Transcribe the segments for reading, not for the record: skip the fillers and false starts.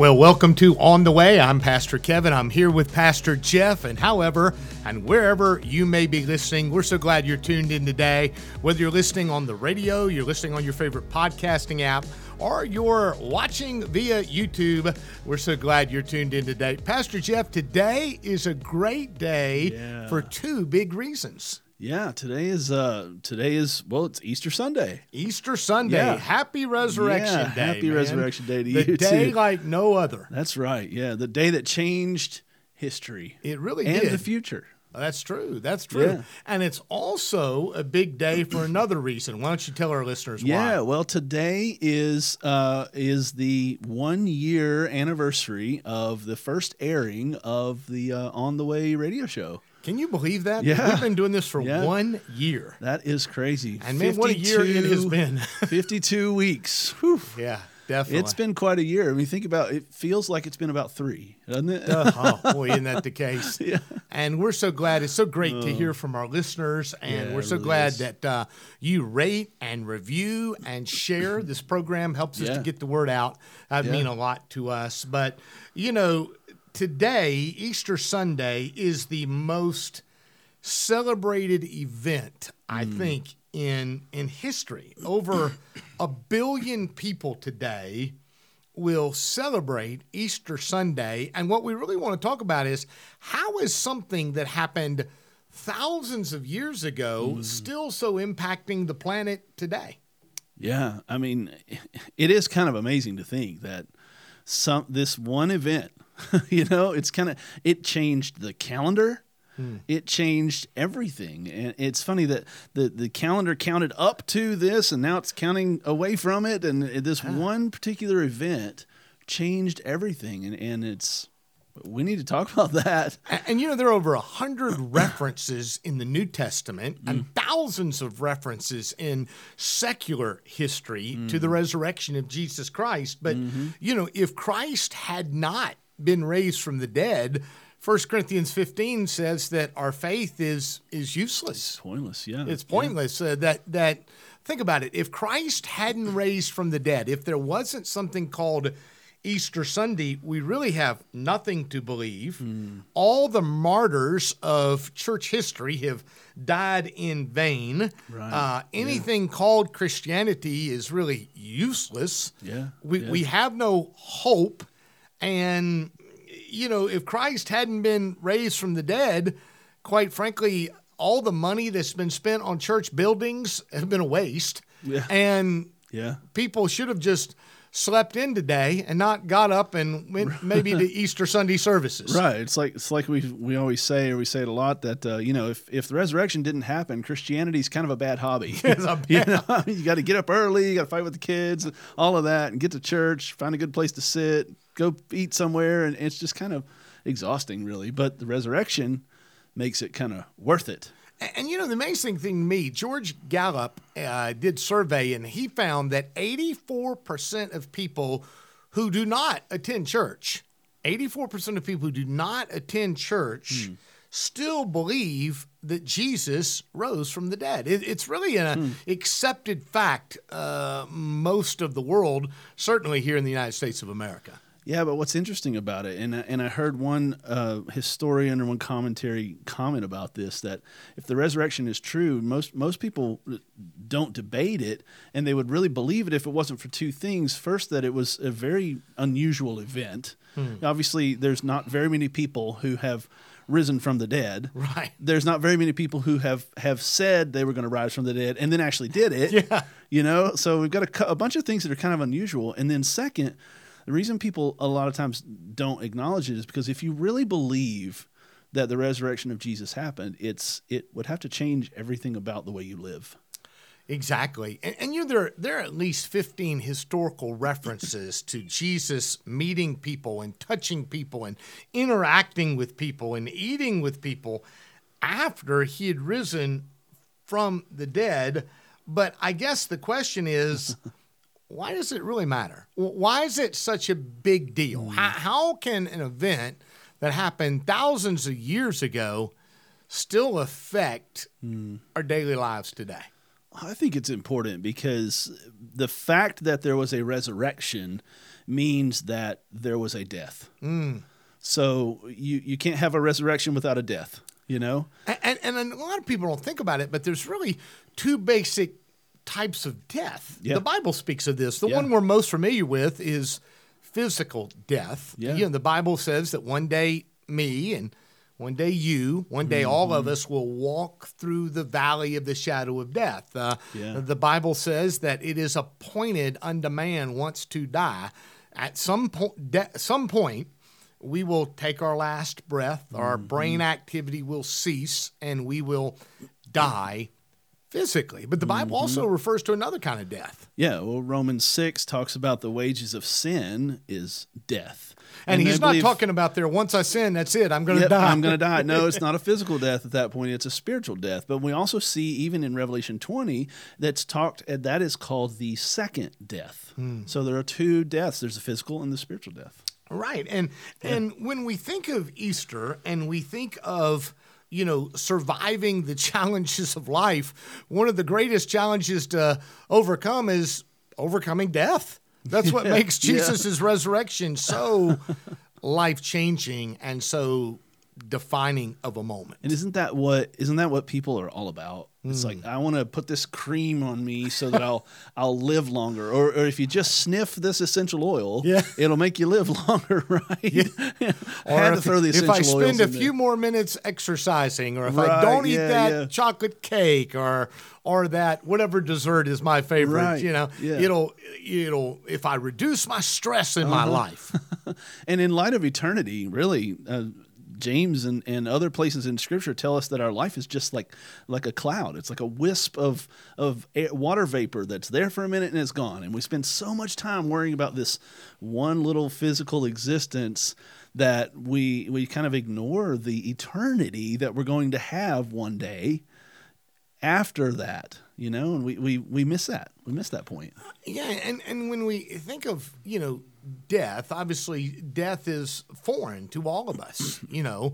Well, welcome to On the Way. I'm Pastor Kevin. I'm here with Pastor Jeff. And however, and wherever you may be listening, we're so glad you're tuned in today. Whether you're listening on the radio, you're listening on your favorite podcasting app, or you're watching via YouTube, we're so glad you're tuned in today. Pastor Jeff, today is a great day for two big reasons. Yeah, today is it's Easter Sunday. Easter Sunday. Yeah. Happy Resurrection Day. Happy Resurrection Day to you too. The day like no other. That's right. Yeah, the day that changed history. It really did. And the future. That's true. That's true. Yeah. And it's also a big day for another reason. Why don't you tell our listeners why? Yeah, well, today is the 1-year anniversary of the first airing of the On the Way radio show. Can you believe that? Yeah. We've been doing this for 1 year. That is crazy. And man, what a year it has been. 52 weeks. Whew. Yeah. Definitely. It's been quite a year. I mean, think about it. It feels like it's been about 3, doesn't it? Oh, boy, isn't that the case? Yeah. And we're so glad. It's so great to hear from our listeners, and we're so glad that you rate and review and share. This program helps us to get the word out. That mean a lot to us. But, you know, today, Easter Sunday, is the most celebrated event, I think, in history. Over 1 billion people today will celebrate Easter Sunday. And what we really want to talk about is, how is something that happened thousands of years ago still so impacting the planet today? Yeah, I mean, it is kind of amazing to think that this one event, you know, it changed the calendar. It changed everything. And it's funny that the calendar counted up to this, and now it's counting away from it. And this one particular event changed everything. And we need to talk about that. And you know, there are over 100 references in the New Testament and thousands of references in secular history to the resurrection of Jesus Christ. But, you know, if Christ had not been raised from the dead, 1 Corinthians 15 says that our faith is useless. It's pointless, It's pointless. Think about it. If Christ hadn't raised from the dead, if there wasn't something called Easter Sunday, we really have nothing to believe. All the martyrs of church history have died in vain. Right. Anything called Christianity is really useless. Yeah. We have no hope. And you know, if Christ hadn't been raised from the dead, quite frankly, all the money that's been spent on church buildings has been a waste. Yeah. And people should have just slept in today and not got up and went maybe to Easter Sunday services. Right. It's like we always say, or we say it a lot, that you know, if the resurrection didn't happen, Christianity's kind of a bad hobby. It's a bad hobby. You got to get up early, you got to fight with the kids, all of that, and get to church, find a good place to sit, go eat somewhere, and it's just kind of exhausting, really. But the resurrection makes it kind of worth it. And, you know, the amazing thing to me, George Gallup did survey, and he found that 84% of people who do not attend church, 84% of people who do not attend church still believe that Jesus rose from the dead. It's really an accepted fact most of the world, certainly here in the United States of America. Yeah, but what's interesting about it, and I heard one historian or one commentary comment about this, that if the resurrection is true, most people don't debate it, and they would really believe it if it wasn't for two things. First, that it was a very unusual event. Obviously, there's not very many people who have risen from the dead. Right. There's not very many people who have said they were going to rise from the dead and then actually did it. Yeah. You know, so we've got a bunch of things that are kind of unusual. And then second, the reason people a lot of times don't acknowledge it is because if you really believe that the resurrection of Jesus happened, it would have to change everything about the way you live. Exactly. And you know, there are at least 15 historical references to Jesus meeting people and touching people and interacting with people and eating with people after he had risen from the dead. But I guess the question is, why does it really matter? Why is it such a big deal? How can an event that happened thousands of years ago still affect our daily lives today? I think it's important because the fact that there was a resurrection means that there was a death. Mm. So you can't have a resurrection without a death, you know? And a lot of people don't think about it, but there's really two basic types of death. Yeah. The Bible speaks of this. The one we're most familiar with is physical death. Yeah. You know, the Bible says that one day me and one day you, one day all of us will walk through the valley of the shadow of death. The Bible says that it is appointed unto man once to die. At some point, we will take our last breath, our brain activity will cease, and we will die physically. But the Bible also refers to another kind of death. Yeah, well, Romans 6 talks about the wages of sin is death. And he's not talking about there, once I sin, that's it, I'm going to die. I'm going to die. No, it's not a physical death at that point. It's a spiritual death. But we also see, even in Revelation 20, that is called the second death. Hmm. So there are two deaths. There's the physical and the spiritual death. Right. And when we think of Easter and we think of, you know, surviving the challenges of life, one of the greatest challenges to overcome is overcoming death. That's what makes Jesus' resurrection so life-changing and so defining of a moment. And isn't that what people are all about? It's like, I want to put this cream on me so that I'll live longer. Or if you just sniff this essential oil, it'll make you live longer, right? Yeah. Or if I spend a few more minutes exercising, or if I don't eat that chocolate cake, or that whatever dessert is my favorite, it'll if I reduce my stress in my life. And in light of eternity, really, James and other places in Scripture tell us that our life is just like a cloud. It's like a wisp of air, water vapor that's there for a minute and it's gone. And we spend so much time worrying about this one little physical existence that we kind of ignore the eternity that we're going to have one day after that, you know, and we miss that. We miss that point. Yeah, and when we think of, you know, death, obviously death is foreign to all of us, you know.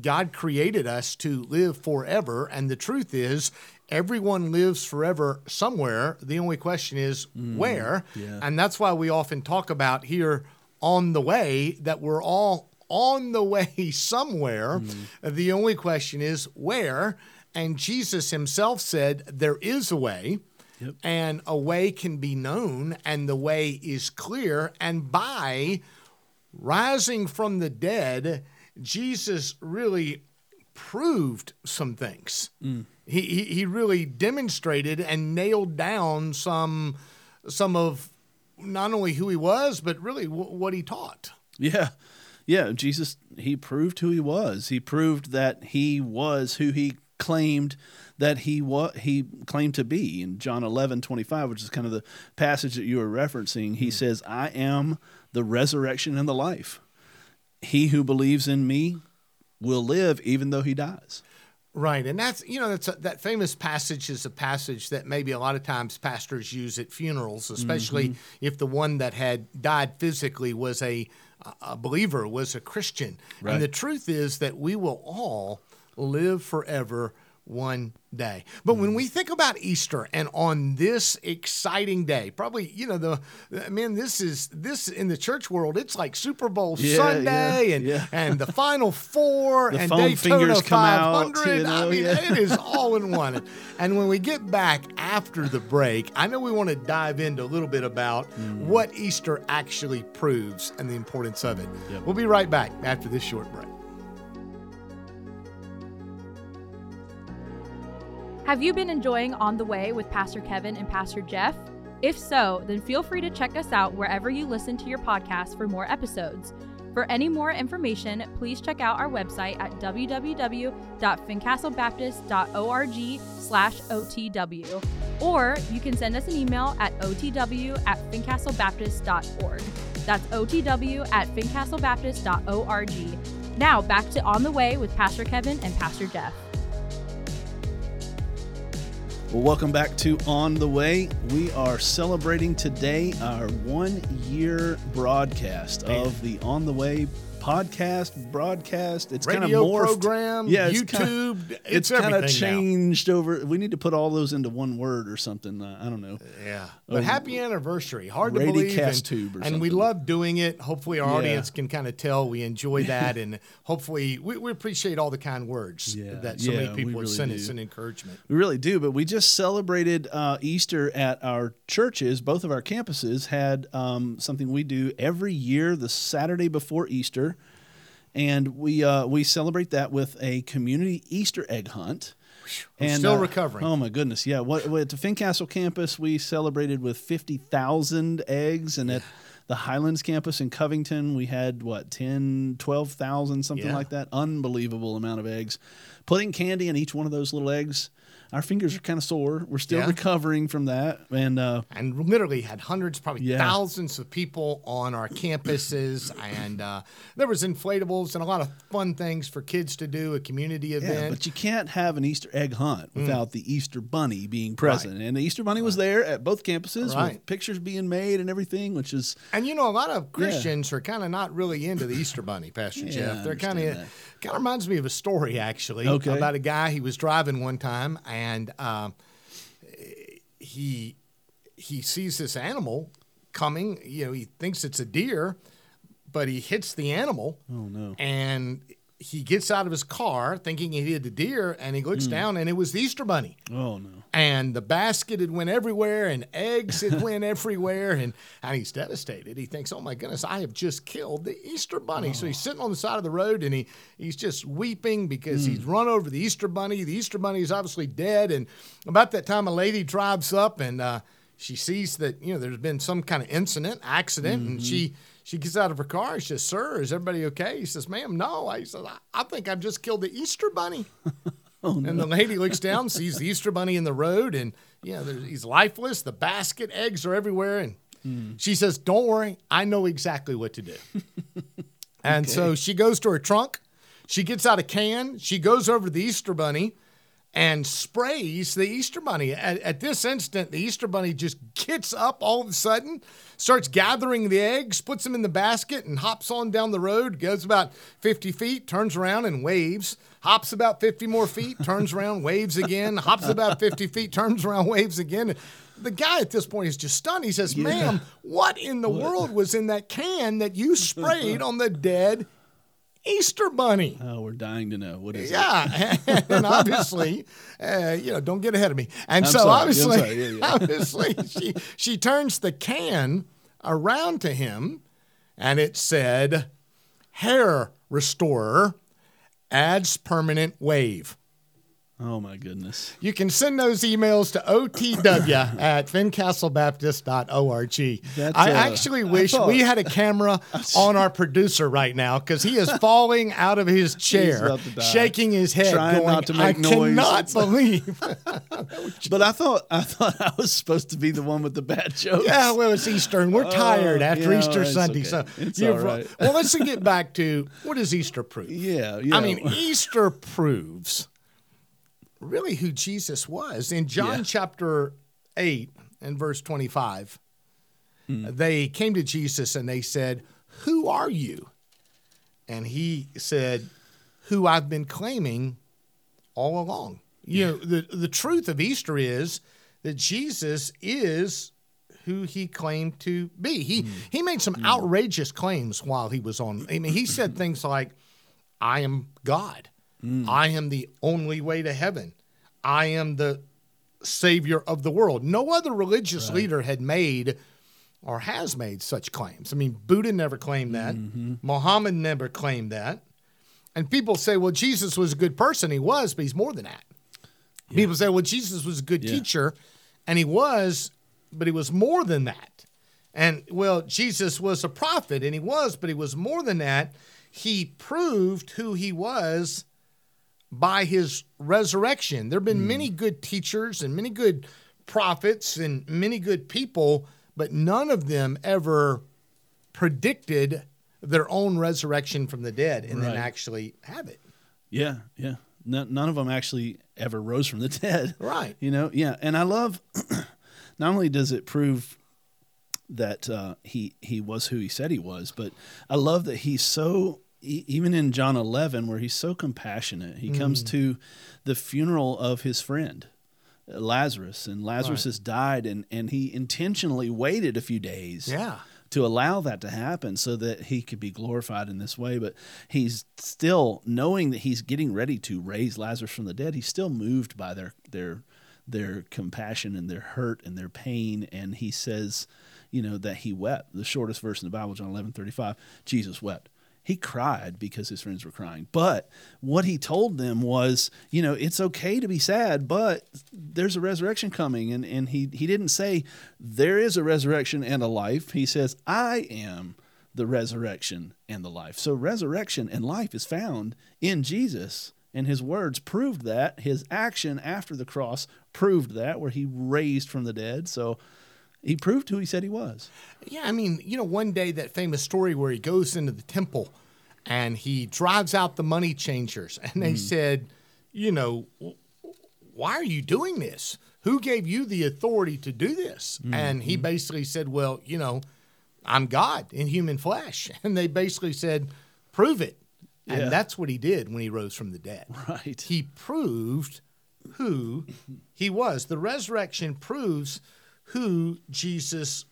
God created us to live forever, and the truth is everyone lives forever somewhere. The only question is where, and that's why we often talk about here on the way that we're all on the way somewhere. The only question is where, and Jesus himself said there is a way. Yep. And a way can be known, and the way is clear. And by rising from the dead, Jesus really proved some things. Mm. He really demonstrated and nailed down some of not only who he was, but really what he taught. Yeah. Yeah, Jesus, he proved who he was. He proved that he was who he claimed that he claimed to be. In John 11:25, which is kind of the passage that you were referencing, he says, "I am the resurrection and the life. He who believes in me will live even though he dies." Right, and that famous passage is a passage that maybe a lot of times pastors use at funerals, especially if the one that had died physically was a believer, was a Christian. Right. And the truth is that we will all live forever one day. But when we think about Easter and on this exciting day, probably, you know, this in the church world, it's like Super Bowl Sunday and the Final Four and Daytona 500. Out, you know, it is all in one. And when we get back after the break, I know we want to dive into a little bit about what Easter actually proves and the importance of it. Yep. We'll be right back after this short break. Have you been enjoying On the Way with Pastor Kevin and Pastor Jeff? If so, then feel free to check us out wherever you listen to your podcast for more episodes. For any more information, please check out our website at www.fincastlebaptist.org/OTW, or you can send us an email at otw@fincastlebaptist.org. That's otw@fincastlebaptist.org. Now back to On the Way with Pastor Kevin and Pastor Jeff. Well, welcome back to On the Way. We are celebrating today our one-year broadcast of the On the Way podcast. podcast, broadcast. It's kind of morphed. Program, yeah, it's YouTube. It's kind of changed now. Over. We need to put all those into one word or something. I don't know. Yeah. But happy anniversary. Hard to believe. Cast-tube and we love doing it. Hopefully our audience can kind of tell we enjoy that. And hopefully we appreciate all the kind words that so many people have sent us and encouragement. We really do. But we just celebrated Easter at our churches. Both of our campuses had something we do every year, the Saturday before Easter. And we celebrate that with a community Easter egg hunt. And, still recovering. Oh, my goodness. Yeah. At the Fincastle campus, we celebrated with 50,000 eggs. And at the Highlands campus in Covington, we had, 12,000, something like that. Unbelievable amount of eggs. Putting candy in each one of those little eggs. Our fingers are kind of sore. We're still recovering from that. And literally had hundreds, probably thousands of people on our campuses. And there was inflatables and a lot of fun things for kids to do, a community event. Yeah, but you can't have an Easter egg hunt without the Easter Bunny being present. Right. And the Easter Bunny was there at both campuses with pictures being made and everything, which is... And, a lot of Christians are kind of not really into the Easter Bunny, Pastor Jeff. They're kind of reminds me of a story, actually, about a guy. He was driving one time, and he sees this animal coming. He thinks it's a deer, but he hits the animal. Oh, no. And he gets out of his car thinking he hit the deer, and he looks down, and it was the Easter Bunny. Oh, no. And the basket had went everywhere, and eggs had went everywhere, and he's devastated. He thinks, oh, my goodness, I have just killed the Easter Bunny. Oh. So he's sitting on the side of the road, and he's just weeping because he's run over the Easter Bunny. The Easter Bunny is obviously dead, and about that time, a lady drives up, and she sees that, there's been some kind of accident, and she gets out of her car. She says, sir, is everybody okay? He says, ma'am, no. He says, I think I've just killed the Easter Bunny. Oh, no. And the lady looks down, sees the Easter Bunny in the road, and he's lifeless. The basket, eggs are everywhere. And she says, don't worry, I know exactly what to do. And so she goes to her trunk. She gets out a can. She goes over to the Easter Bunny and sprays the Easter Bunny. At this instant, the Easter Bunny just gets up all of a sudden, starts gathering the eggs, puts them in the basket, and hops on down the road, goes about 50 feet, turns around and waves, hops about 50 more feet, turns around, waves again, hops about 50 feet, turns around, waves again. The guy at this point is just stunned. He says, ma'am, what in the world was in that can that you sprayed on the dead Easter Bunny? Oh, we're dying to know. What is it? Yeah, and obviously, don't get ahead of me. And obviously, she turns the can around to him, and it said, hair restorer adds permanent wave. Oh, my goodness. You can send those emails to OTW at fincastlebaptist.org. I actually wish we had a camera on our producer right now because he is falling out of his chair, shaking his head, trying going, not to make noise. Cannot believe. But I thought I was supposed to be the one with the bad jokes. Yeah, well, it's Easter, and we're tired after Easter Sunday. Okay. So it's all right. Well, let's get back to what does Easter prove? Yeah. Easter proves really who Jesus was. In John chapter 8 and verse 25, they came to Jesus and they said, who are you? And he said, who I've been claiming all along. The truth of Easter is that Jesus is who he claimed to be. He made some outrageous claims while he was on. He said things like, I am God. I am the only way to heaven. I am the savior of the world. No other religious leader had made or has made such claims. Buddha never claimed that. Muhammad never claimed that. And people say, well, Jesus was a good person. He was, but he's more than that. Yeah. People say, well, Jesus was a good teacher, and he was, but he was more than that. And, well, Jesus was a prophet, and he was, but he was more than that. He proved who he was by his resurrection. There have been many good teachers and many good prophets and many good people, but none of them ever predicted their own resurrection from the dead and then actually have it. Yeah, yeah. No, none of them actually ever rose from the dead. Right. And I love, not only does it prove that he was who he said he was, but I love that he's so even in John 11, where he's so compassionate, he comes to the funeral of his friend, Lazarus, and Lazarus has died, and he intentionally waited a few days to allow that to happen so that he could be glorified in this way. But he's still, knowing that he's getting ready to raise Lazarus from the dead, he's still moved by their compassion and their hurt and their pain, and he says, you know, that he wept. The shortest verse in the Bible, John 11:35, Jesus wept. He cried because his friends were crying. But what he told them was, you know, it's okay to be sad, but there's a resurrection coming. And he didn't say, there is a resurrection and a life. He says, I am the resurrection and the life. So resurrection and life is found in Jesus. And his words proved that. His action after the cross proved that, where he raised from the dead. So he proved who he said he was. Yeah, I mean, you know, one day that famous story where he goes into the temple and he drives out the money changers. And they said, you know, why are you doing this? Who gave you the authority to do this? And he basically said, well, you know, I'm God in human flesh. And they basically said, prove it. Yeah. And that's what he did when he rose from the dead. Right. He proved who he was. The resurrection proves who Jesus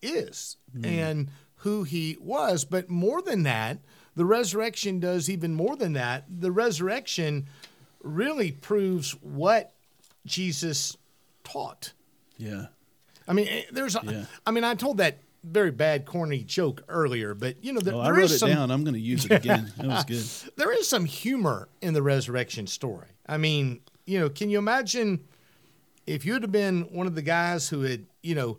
is and who he was. But more than that, the resurrection does even more than that. The resurrection really proves what Jesus taught. Yeah. I mean, there's, I mean, I told that very bad, corny joke earlier, but you know, there is some. I wrote it down. I'm going to use it again. That was good. There is some humor in the resurrection story. I mean, you know, can you imagine if you'd have been one of the guys who had, you know,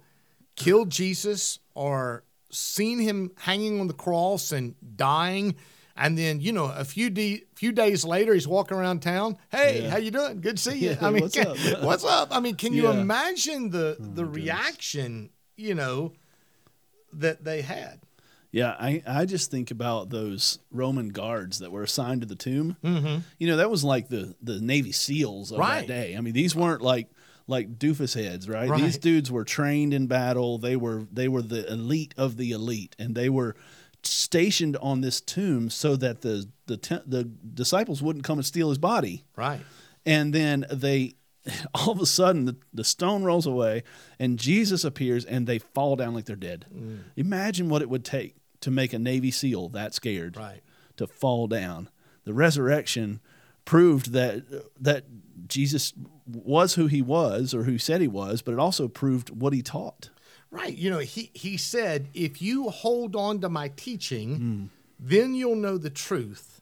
killed Jesus or seen him hanging on the cross and dying, and then, you know, a few days later, he's walking around town. Hey, how you doing? Good to see you. Yeah, I mean, what's up? I mean, can you imagine the reaction, you know, that they had? Yeah, I just think about those Roman guards that were assigned to the tomb. You know, that was like the Navy SEALs of that day. I mean, these weren't like doofus heads, right? These dudes were trained in battle. They were the elite of the elite, and they were stationed on this tomb so that the disciples wouldn't come and steal his body. Right. And then all of a sudden, the stone rolls away, and Jesus appears, and they fall down like they're dead. Imagine what it would take to make a Navy SEAL that scared to fall down. The resurrection proved that Jesus was who he was, or who he said he was, but it also proved what he taught. Right. You know, he said, if you hold on to my teaching, then you'll know the truth,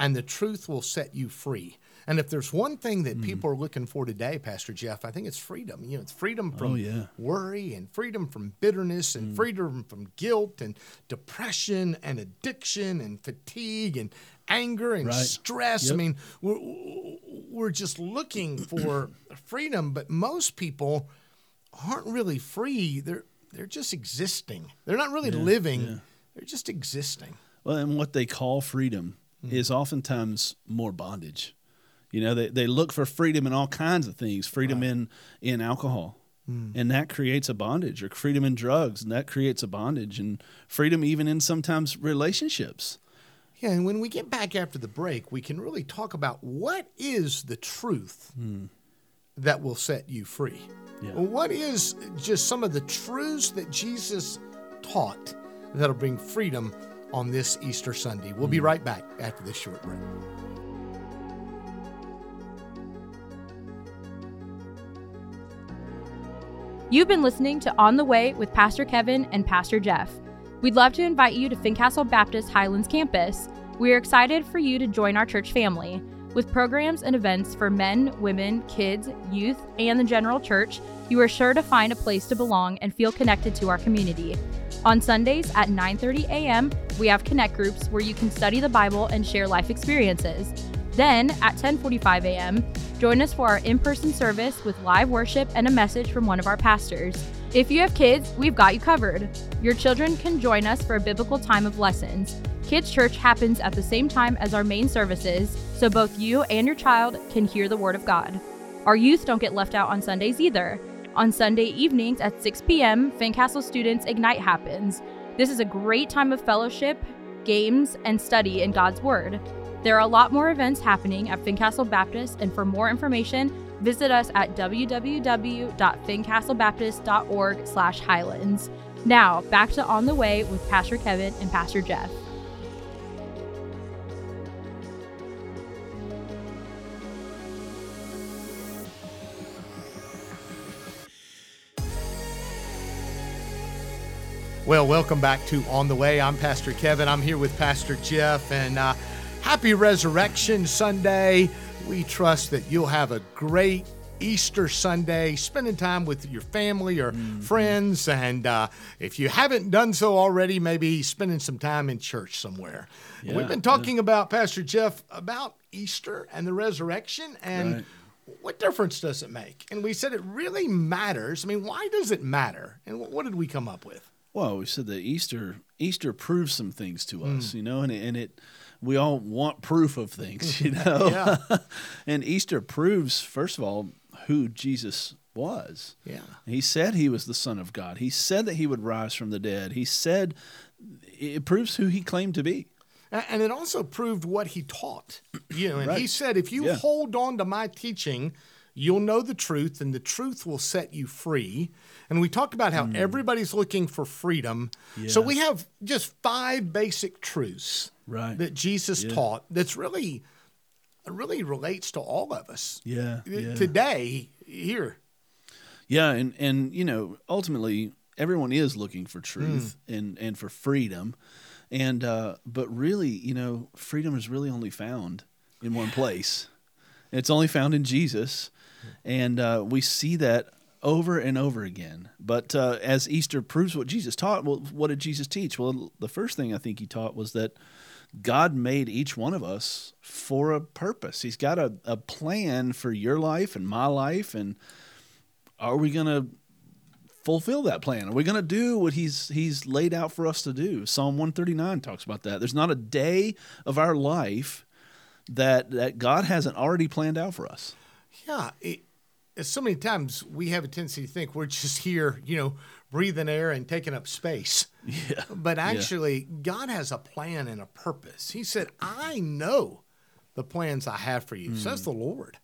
and the truth will set you free. And if there's one thing that people are looking for today, Pastor Jeff, I think it's freedom. You know, it's freedom from worry, and freedom from bitterness, and freedom from guilt and depression and addiction and fatigue and anger and stress. I mean, we're just looking for freedom, but most people aren't really free. They're just existing. They're not really living. Yeah. They're just existing. Well, and what they call freedom is oftentimes more bondage. You know, they look for freedom in all kinds of things, freedom in alcohol, and that creates a bondage, or freedom in drugs, and that creates a bondage, and freedom even in sometimes relationships. Yeah, and when we get back after the break, we can really talk about what is the truth that will set you free. Yeah. What is just some of the truths that Jesus taught that'll bring freedom on this Easter Sunday? We'll be right back after this short break. You've been listening to On the Way with Pastor Kevin and Pastor Jeff. We'd love to invite you to Fincastle Baptist Highlands campus. We are excited for you to join our church family. With programs and events for men, women, kids, youth, and the general church, you are sure to find a place to belong and feel connected to our community. On Sundays at 9:30 a.m., we have connect groups where you can study the Bible and share life experiences. Then, at 10:45 a.m., join us for our in-person service with live worship and a message from one of our pastors. If you have kids, we've got you covered. Your children can join us for a biblical time of lessons. Kids Church happens at the same time as our main services, so both you and your child can hear the Word of God. Our youth don't get left out on Sundays either. On Sunday evenings at 6 p.m., Fincastle Students Ignite happens. This is a great time of fellowship, games, and study in God's Word. There are a lot more events happening at Fincastle Baptist, and for more information, visit us at www.fincastlebaptist.org/Highlands. Now, back to On the Way with Pastor Kevin and Pastor Jeff. Well, welcome back to On the Way. I'm Pastor Kevin. I'm here with Pastor Jeff, and happy Resurrection Sunday. We trust that you'll have a great Easter Sunday, spending time with your family or friends, and if you haven't done so already, maybe spending some time in church somewhere. Yeah, we've been talking about, Pastor Jeff, about Easter and the resurrection, and what difference does it make? And we said it really matters. I mean, why does it matter? And what did we come up with? Well, we said that Easter proves some things to us, you know, and we all want proof of things, you know. And Easter proves, first of all, who Jesus was. Yeah. He said he was the Son of God. He said that he would rise from the dead. He said it proves who he claimed to be. And it also proved what he taught. You know, and he said, if you hold on to my teaching, you'll know the truth, and the truth will set you free. And we talked about how everybody's looking for freedom. Yeah. So we have just 5 basic truths that Jesus taught that's really relates to all of us today, here. Yeah, and you know, ultimately, everyone is looking for truth and for freedom. And but really, you know, freedom is really only found in one place. It's only found in Jesus. And we see that over and over again. But as Easter proves what Jesus taught, well, what did Jesus teach? Well, the first thing I think he taught was that God made each one of us for a purpose. He's got a plan for your life and my life, and are we going to fulfill that plan? Are we going to do what he's laid out for us to do? Psalm 139 talks about that. There's not a day of our life that God hasn't already planned out for us. Yeah, so many times we have a tendency to think we're just here, you know, breathing air and taking up space. Yeah. But actually, God has a plan and a purpose. He said, I know the plans I have for you, says the Lord.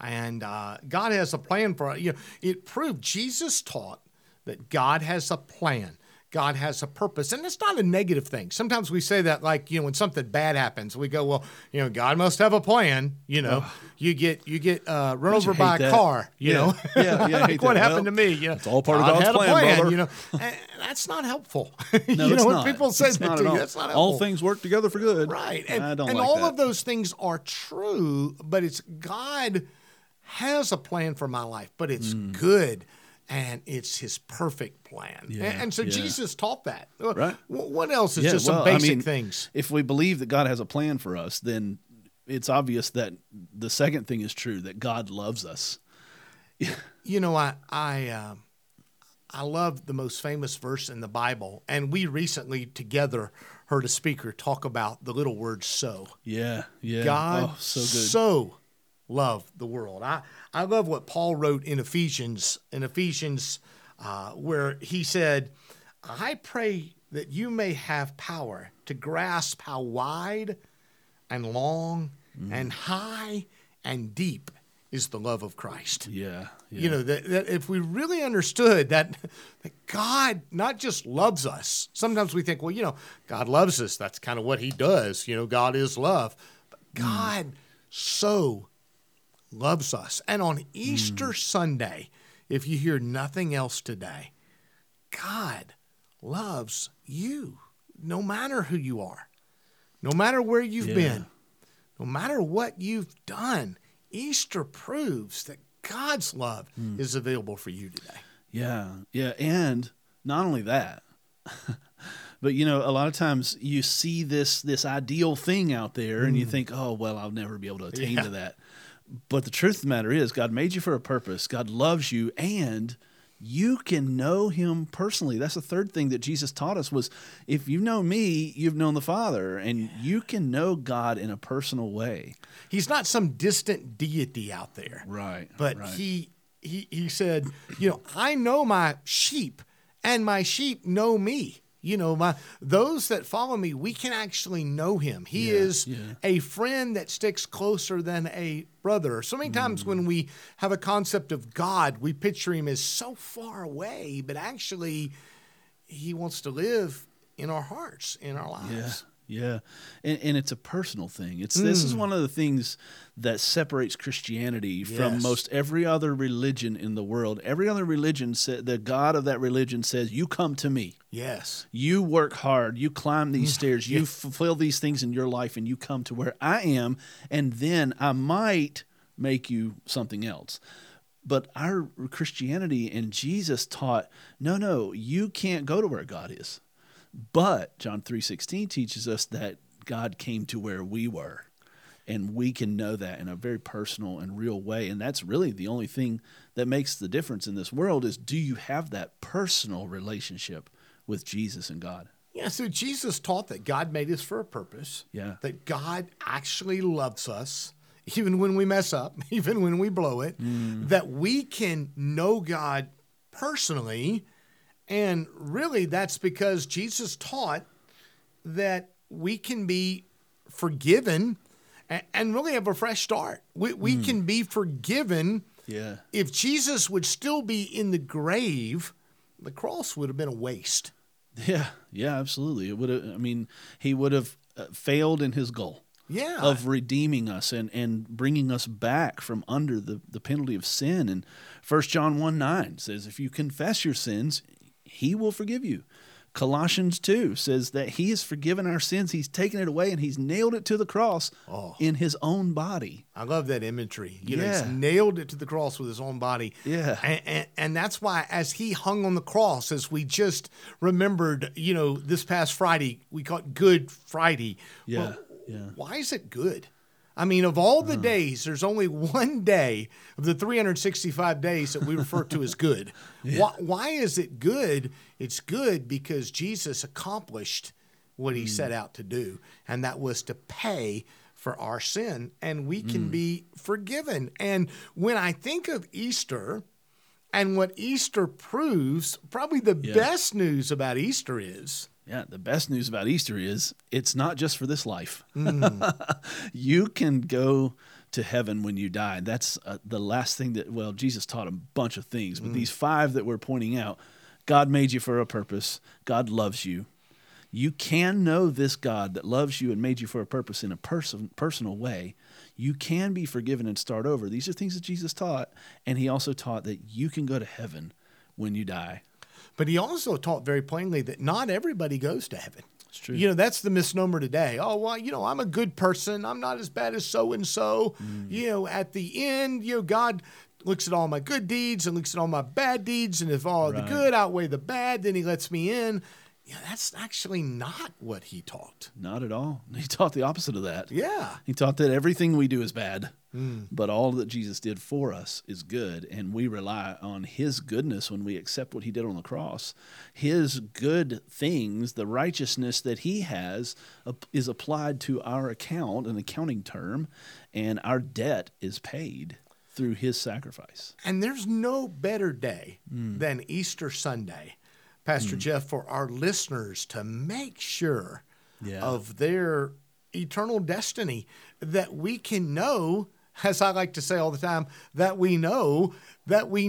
And God has a plan for you. It proved, Jesus taught that God has a plan. God has a purpose, and it's not a negative thing. Sometimes we say that, like, you know, when something bad happens, we go, well, you know, God must have a plan. You know, you get run over by a car. You know, like what happened to me? You know, it's all part of God's plan, brother. You know, and that's not helpful. No, you know, it's when not. People say that to you, that's not helpful. All things work together for good, right? And I don't and like all that. Of those things are true, but it's God has a plan for my life, but it's good. And it's his perfect plan. Yeah, and so Jesus taught that. Right. What else is just some basic things? If we believe that God has a plan for us, then it's obvious that the second thing is true, that God loves us. You know, I love the most famous verse in the Bible, and we recently together heard a speaker talk about the little word so. Yeah, yeah. God so love the world. I love what Paul wrote in Ephesians where he said, I pray that you may have power to grasp how wide and long and high and deep is the love of Christ. Yeah. You know, that if we really understood that God not just loves us, sometimes we think, well, you know, God loves us. That's kind of what he does. You know, God is love. But God so loves us. And on Easter Sunday, if you hear nothing else today, God loves you, no matter who you are, no matter where you've been, no matter what you've done. Easter proves that God's love is available for you today. Yeah, yeah. And not only that, but, you know, a lot of times you see this ideal thing out there and you think, oh, well, I'll never be able to attain to that. But the truth of the matter is, God made you for a purpose. God loves you, and you can know him personally. That's the third thing that Jesus taught us was, if you know me, you've known the Father, and you can know God in a personal way. He's not some distant deity out there. Right. But he said, you know, I know my sheep, and my sheep know me. You know, those that follow me, we can actually know him. He is a friend that sticks closer than a brother. So many times when we have a concept of God, we picture him as so far away, but actually he wants to live in our hearts, in our lives. Yeah. And it's a personal thing. This is one of the things that separates Christianity from most every other religion in the world. Every other religion, the God of that religion says, you come to me. Yes. You work hard. You climb these stairs. You fulfill these things in your life, and you come to where I am, and then I might make you something else. But our Christianity and Jesus taught, no, you can't go to where God is. But John 3:16 teaches us that God came to where we were, and we can know that in a very personal and real way. And that's really the only thing that makes the difference in this world is, do you have that personal relationship with Jesus and God? Yeah, so Jesus taught that God made us for a purpose, that God actually loves us, even when we mess up, even when we blow it, that we can know God personally. And really, that's because Jesus taught that we can be forgiven and really have a fresh start. We can be forgiven. Yeah. If Jesus would still be in the grave, the cross would have been a waste. Yeah, absolutely. It would have. I mean, he would have failed in his goal. Yeah. Of redeeming us and bringing us back from under the penalty of sin. And 1 John 1:9 says, if you confess your sins, he will forgive you. Colossians 2 says that he has forgiven our sins. He's taken it away, and he's nailed it to the cross in his own body. I love that imagery. You know, he's nailed it to the cross with his own body. Yeah. And that's why as he hung on the cross, as we just remembered, you know, this past Friday, we call it Good Friday. Yeah. Well, yeah. Why is it good? I mean, of all the days, there's only one day of the 365 days that we refer to as good. Yeah. Why is it good? It's good because Jesus accomplished what he set out to do, and that was to pay for our sin, and we can be forgiven. And when I think of Easter and what Easter proves, probably the best news about Easter is... Yeah, the best news about Easter is it's not just for this life. You can go to heaven when you die. That's the last thing that, well, Jesus taught a bunch of things, but these five that we're pointing out, God made you for a purpose. God loves you. You can know this God that loves you and made you for a purpose in a personal way. You can be forgiven and start over. These are things that Jesus taught, and he also taught that you can go to heaven when you die. But he also taught very plainly that not everybody goes to heaven. It's true. You know, that's the misnomer today. Oh, well, you know, I'm a good person. I'm not as bad as so-and-so. You know, at the end, you know, God looks at all my good deeds and looks at all my bad deeds. And if all the good outweigh the bad, then he lets me in. Yeah, that's actually not what he taught. Not at all. He taught the opposite of that. Yeah. He taught that everything we do is bad, but all that Jesus did for us is good, and we rely on his goodness when we accept what he did on the cross. His good things, the righteousness that he has, is applied to our account, an accounting term, and our debt is paid through his sacrifice. And there's no better day than Easter Sunday, Pastor Jeff, for our listeners to make sure of their eternal destiny, that we can know, as I like to say all the time, that we know that we're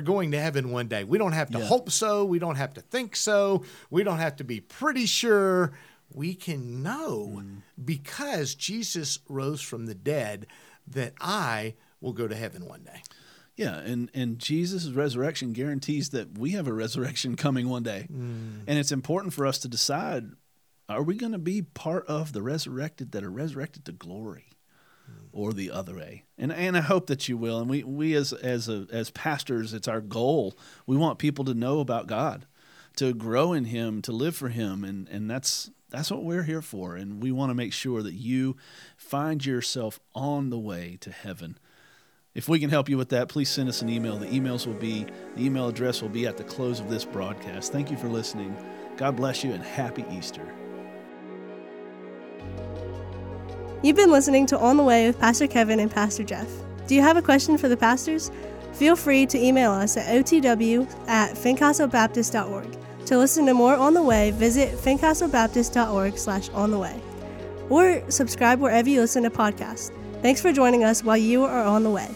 going to heaven one day. We don't have to hope so. We don't have to think so. We don't have to be pretty sure. We can know because Jesus rose from the dead that I will go to heaven one day. Yeah, and Jesus' resurrection guarantees that we have a resurrection coming one day. And it's important for us to decide, are we going to be part of the resurrected that are resurrected to glory or the other way? And I hope that you will. And we as pastors, it's our goal. We want people to know about God, to grow in him, to live for him, and that's what we're here for. And we want to make sure that you find yourself on the way to heaven. If we can help you with that, please send us an email. The email address will be at the close of this broadcast. Thank you for listening. God bless you, and happy Easter. You've been listening to On the Way with Pastor Kevin and Pastor Jeff. Do you have a question for the pastors? Feel free to email us at otw@fincastlebaptist.org. To listen to more On the Way, visit fincastlebaptist.org/ontheway or subscribe wherever you listen to podcasts. Thanks for joining us while you are on the way.